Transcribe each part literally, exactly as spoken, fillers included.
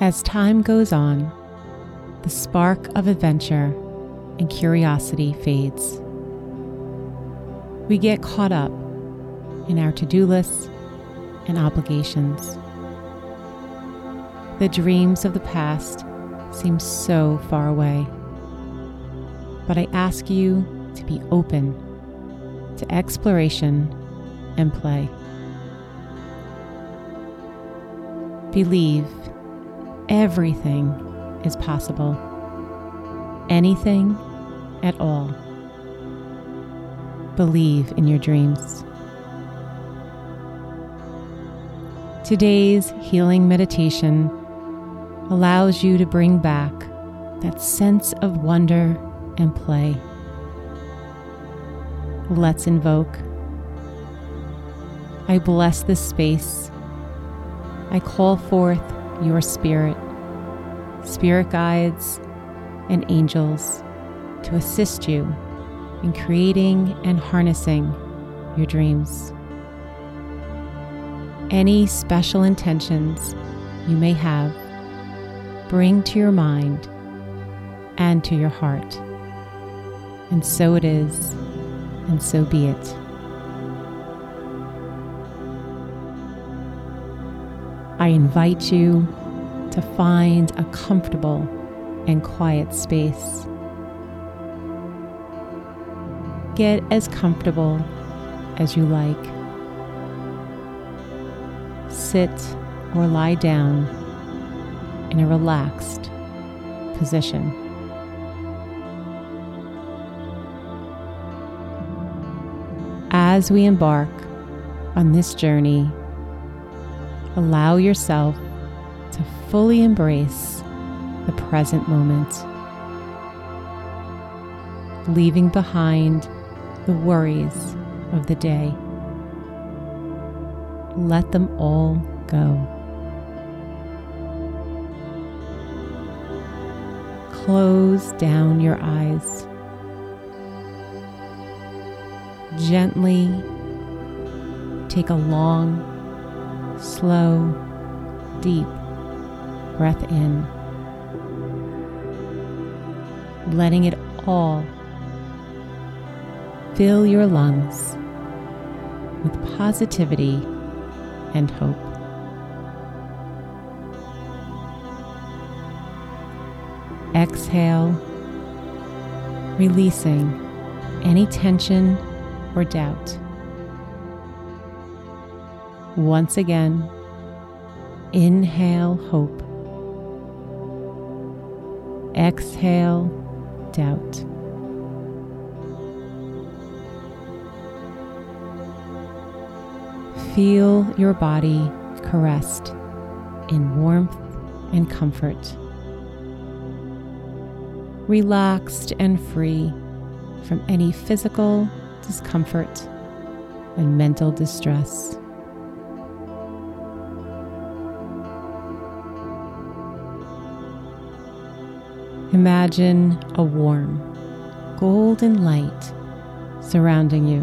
As time goes on, the spark of adventure and curiosity fades. We get caught up in our to-do lists and obligations. The dreams of the past seem so far away, but I ask you to be open to exploration and play. Believe everything is possible, anything at all. Believe in your dreams. Today's healing meditation allows you to bring back that sense of wonder and play. Let's invoke. I bless this space. I call forth your spirit, spirit guides, and angels to assist you in creating and harnessing your dreams. Any special intentions you may have, bring to your mind and to your heart. And so it is, and so be it. I invite you to find a comfortable and quiet space. Get as comfortable as you like. Sit or lie down in a relaxed position. As we embark on this journey, allow yourself to fully embrace the present moment, leaving behind the worries of the day. Let them all go. Close down your eyes. Gently take a long, slow, deep breath in, letting it all fill your lungs with positivity and hope. Exhale, releasing any tension or doubt. Once again, inhale hope. Exhale doubt. feel your body caressed in warmth and comfort, relaxed and free from any physical discomfort and mental distress. Imagine a warm, golden light surrounding you,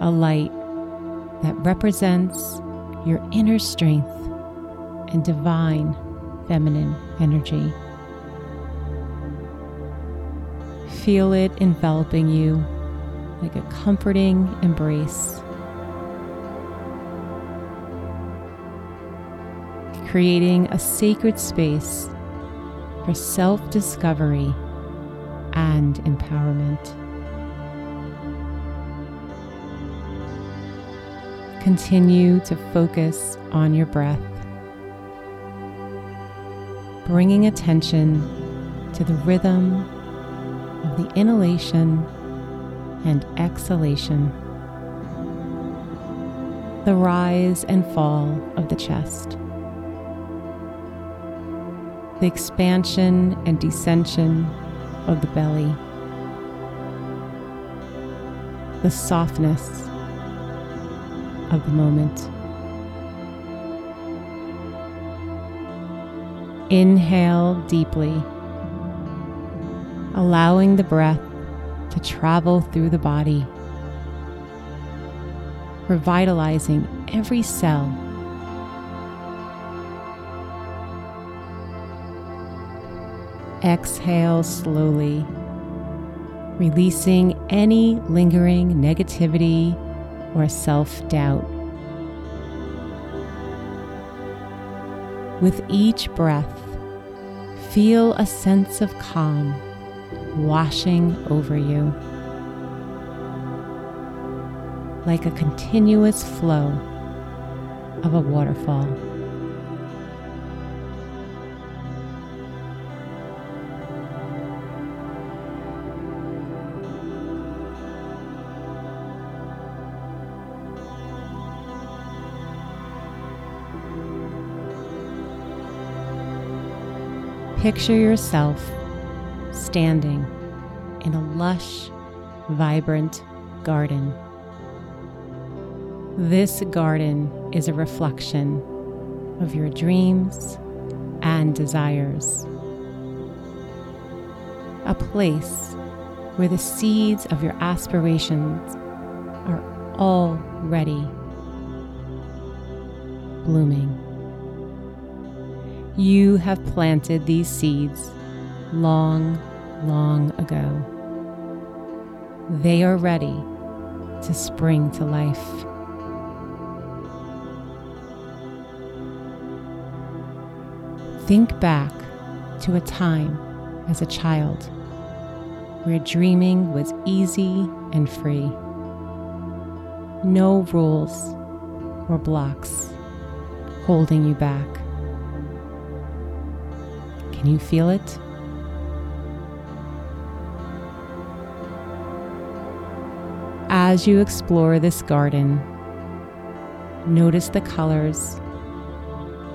a light that represents your inner strength and divine feminine energy. Feel it enveloping you like a comforting embrace, creating a sacred space for self-discovery and empowerment. Continue to focus on your breath, bringing attention to the rhythm of the inhalation and exhalation, the rise and fall of the chest, the expansion and descension of the belly, the softness of the moment. Inhale deeply, allowing the breath to travel through the body, revitalizing every cell. Exhale slowly, releasing any lingering negativity or self-doubt. With each breath, feel a sense of calm washing over you, like a continuous flow of a waterfall. Picture yourself standing in a lush, vibrant garden. This garden is a reflection of your dreams and desires, a place where the seeds of your aspirations are already blooming. You have planted these seeds long, long ago. They are ready to spring to life. Think back to a time as a child where dreaming was easy and free. No rules or blocks holding you back. Can you feel it? As you explore this garden, notice the colors,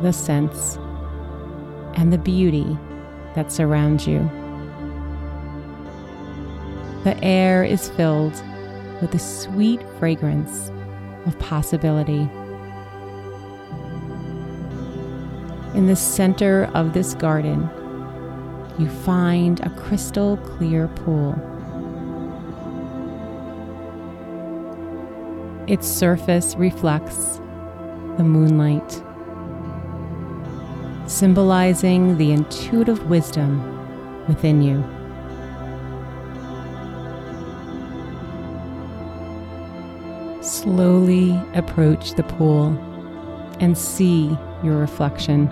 the scents, and the beauty that surrounds you. The air is filled with the sweet fragrance of possibility. In the center of this garden, you find a crystal clear pool. Its surface reflects the moonlight, symbolizing the intuitive wisdom within you. Slowly approach the pool and see your reflection.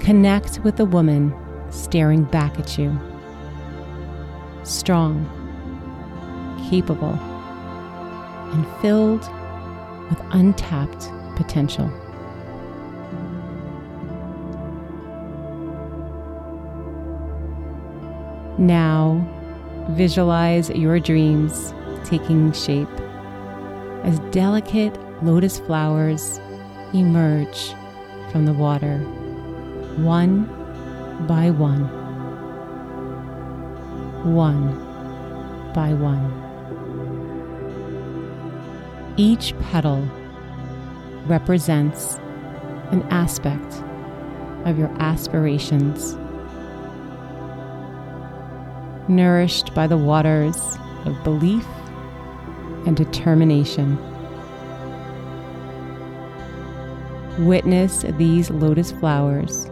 Connect with the woman staring back at you. Strong, capable, and filled with untapped potential. Now, visualize your dreams taking shape as delicate lotus flowers emerge from the water, one by one, one by one. Each petal represents an aspect of your aspirations. Nourished by the waters of belief and determination. Witness these lotus flowers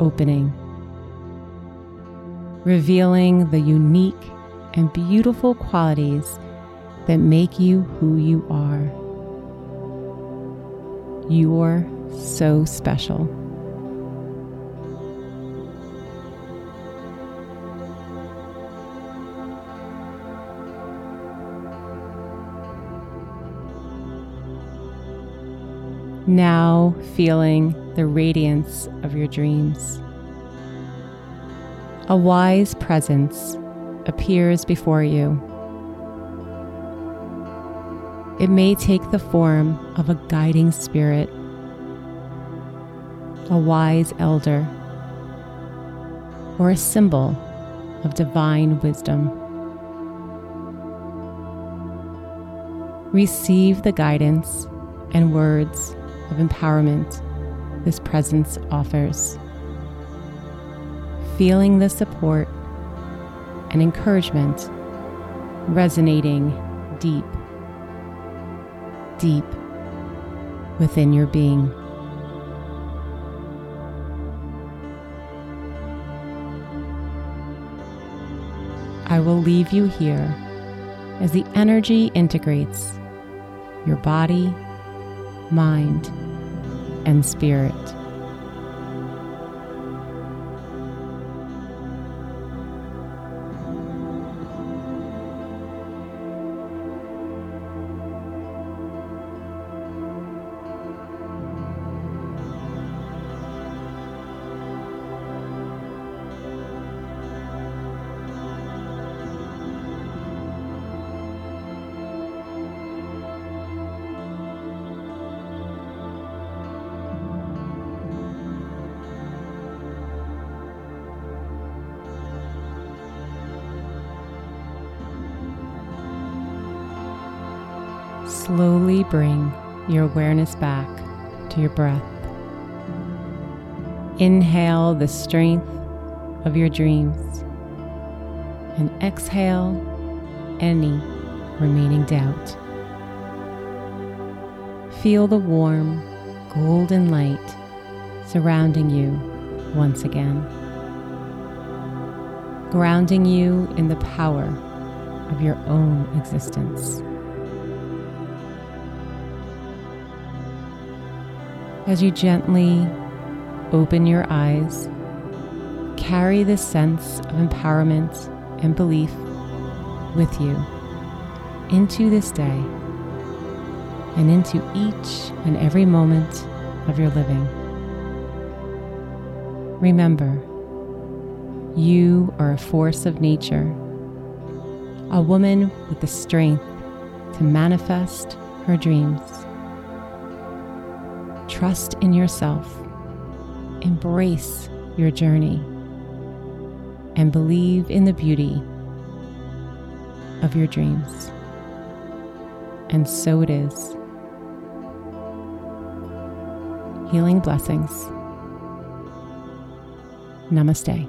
opening, revealing the unique and beautiful qualities that make you who you are. You're so special. Now feeling the radiance of your dreams. A wise presence appears before you. It may take the form of a guiding spirit, a wise elder, or a symbol of divine wisdom. Receive the guidance and words of empowerment this presence offers, feeling the support and encouragement resonating deep, deep within your being. I will leave you here as the energy integrates your body, mind, and spirit. Slowly bring your awareness back to your breath. Inhale the strength of your dreams and exhale any remaining doubt. Feel the warm, golden light surrounding you once again, grounding you in the power of your own existence. As you gently open your eyes, carry this sense of empowerment and belief with you into this day and into each and every moment of your living. Remember, you are a force of nature, a woman with the strength to manifest her dreams. Trust in yourself, embrace your journey, and believe in the beauty of your dreams. And so it is. Healing blessings. Namaste.